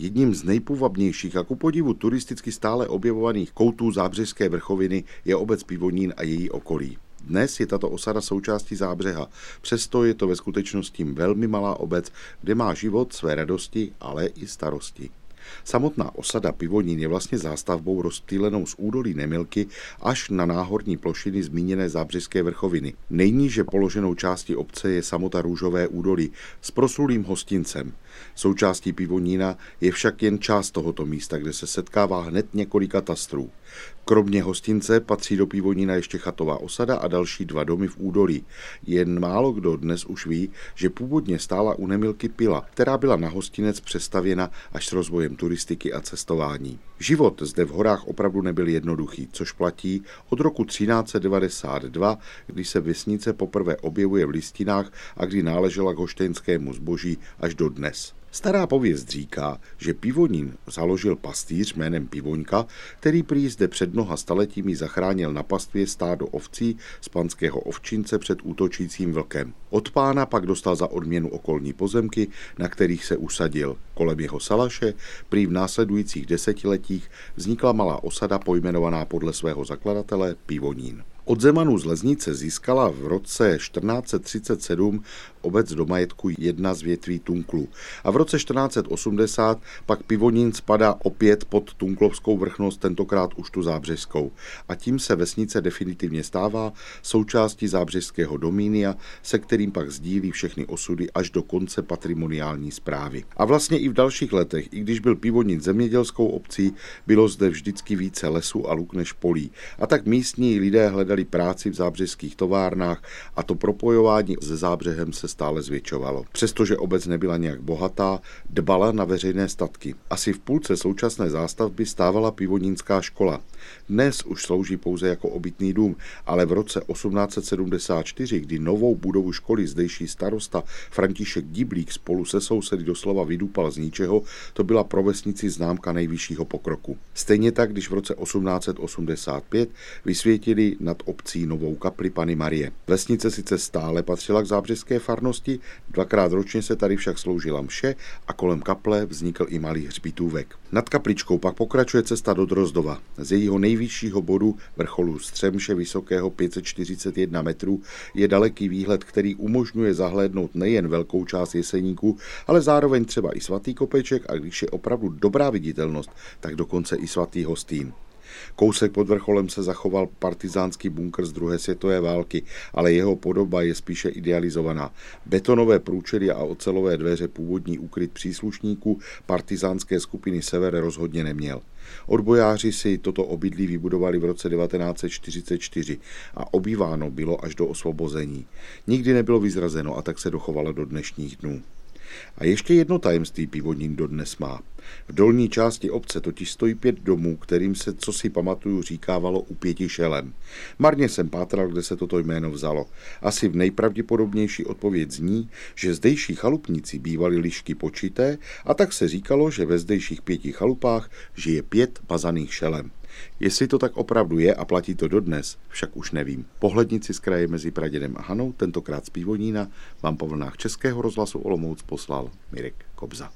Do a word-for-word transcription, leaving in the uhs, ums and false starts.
jedním z nejpůvabnějších a ku podivu turisticky stále objevovaných koutů Zábřežské vrchoviny je obec Pivonín a její okolí. Dnes je tato osada součástí Zábřeha, přesto je to ve skutečnosti velmi malá obec, kde má život své radosti, ale i starosti. Samotná osada Pivonín je vlastně zástavbou rozptýlenou z údolí Nemilky až na náhorní plošiny zmíněné Zábřežské vrchoviny. Nejníže položenou částí obce je samota Růžové údolí s proslulým hostincem. Součástí Pivonína je však jen část tohoto místa, kde se setkává hned několik katastrů. Kromě hostince patří do Pivonína ještě chatová osada a další dva domy v údolí. Jen málo kdo dnes už ví, že původně stála u Nemilky pila, která byla na hostinec přestavěna až s rozvojem turistiky a cestování. Život zde v horách opravdu nebyl jednoduchý, což platí od roku tisíc tři sta devadesát dva, kdy se vesnice poprvé objevuje v listinách a kdy náležela k hoštejnskému zboží až do dnes. Stará pověst říká, že Pivonín založil pastýř jménem Pivoňka, který prý zde před mnoha staletími zachránil na pastvě stádo ovcí z panského ovčince před útočícím vlkem. Od pána pak dostal za odměnu okolní pozemky, na kterých se usadil. Kolem jeho salaše prý v následujících desetiletích vznikla malá osada pojmenovaná podle svého zakladatele Pivonín. Od Zemanů z Leznice získala v roce čtrnáct set třicet sedm obec do majetku jedna z větví Tunklu a v roce čtrnáct set osmdesát pak Pivonín spadá opět pod tunklovskou vrchnost, tentokrát už tu zábřežskou, a tím se vesnice definitivně stává součástí zábřežského domínia, se kterým pak sdílí všechny osudy až do konce patrimoniální správy. A vlastně i v dalších letech, i když byl Pivonín zemědělskou obcí, bylo zde vždycky více lesů a luk než polí, a tak místní lidé hledali práci v zábřežských továrnách a to propojování se Zábřehem se stále zvětšovalo. Přestože obec nebyla nějak bohatá, dbala na veřejné statky. Asi v půlce současné zástavby stávala pivonínská škola. Dnes už slouží pouze jako obytný dům, ale v roce osmnáct set sedmdesát čtyři, kdy novou budovu školy zdejší starosta František Diblík spolu se sousedy doslova vydupal z ničeho, to byla pro vesnici známka nejvyššího pokroku. Stejně tak, když v roce osmnáct set osmdesát pět vysvětili na obcí novou kapli Panny Marie. Vesnice sice stále patřila k zábřežské farnosti, dvakrát ročně se tady však sloužila mše a kolem kaple vznikl i malý hřbitůvek. Nad kapličkou pak pokračuje cesta do Drozdova. Z jejího nejvyššího bodu, vrcholu Střemše vysokého pět set čtyřicet jedna metrů, je daleký výhled, který umožňuje zahlédnout nejen velkou část Jeseníku, ale zároveň třeba i Svatý Kopeček, a když je opravdu dobrá viditelnost, tak dokonce i Svatý Hostín. Kousek pod vrcholem se zachoval partizánský bunkr z druhé světové války, ale jeho podoba je spíše idealizovaná. Betonové průčelí a ocelové dveře původní úkryt příslušníků partizánské skupiny Sever rozhodně neměl. Odbojáři si toto obydlí vybudovali v roce devatenáct set čtyřicet čtyři a obýváno bylo až do osvobození. Nikdy nebylo vyzrazeno, a tak se dochovalo do dnešních dnů. A ještě jedno tajemství Pivonín dodnes má. V dolní části obce totiž stojí pět domů, kterým se, co si pamatuju, říkávalo U pěti šelem. Marně jsem pátral, kde se toto jméno vzalo. Asi v nejpravděpodobnější odpověď zní, že zdejší chalupníci bývali lišky počité, a tak se říkalo, že ve zdejších pěti chalupách žije pět mazaných šelem. Jestli to tak opravdu je a platí to dodnes, však už nevím. Pohlednici z kraje mezi Pradědem a Hanou, tentokrát z Pivonína, vám po vlnách Českého rozhlasu Olomouc poslal Mirek Kobza.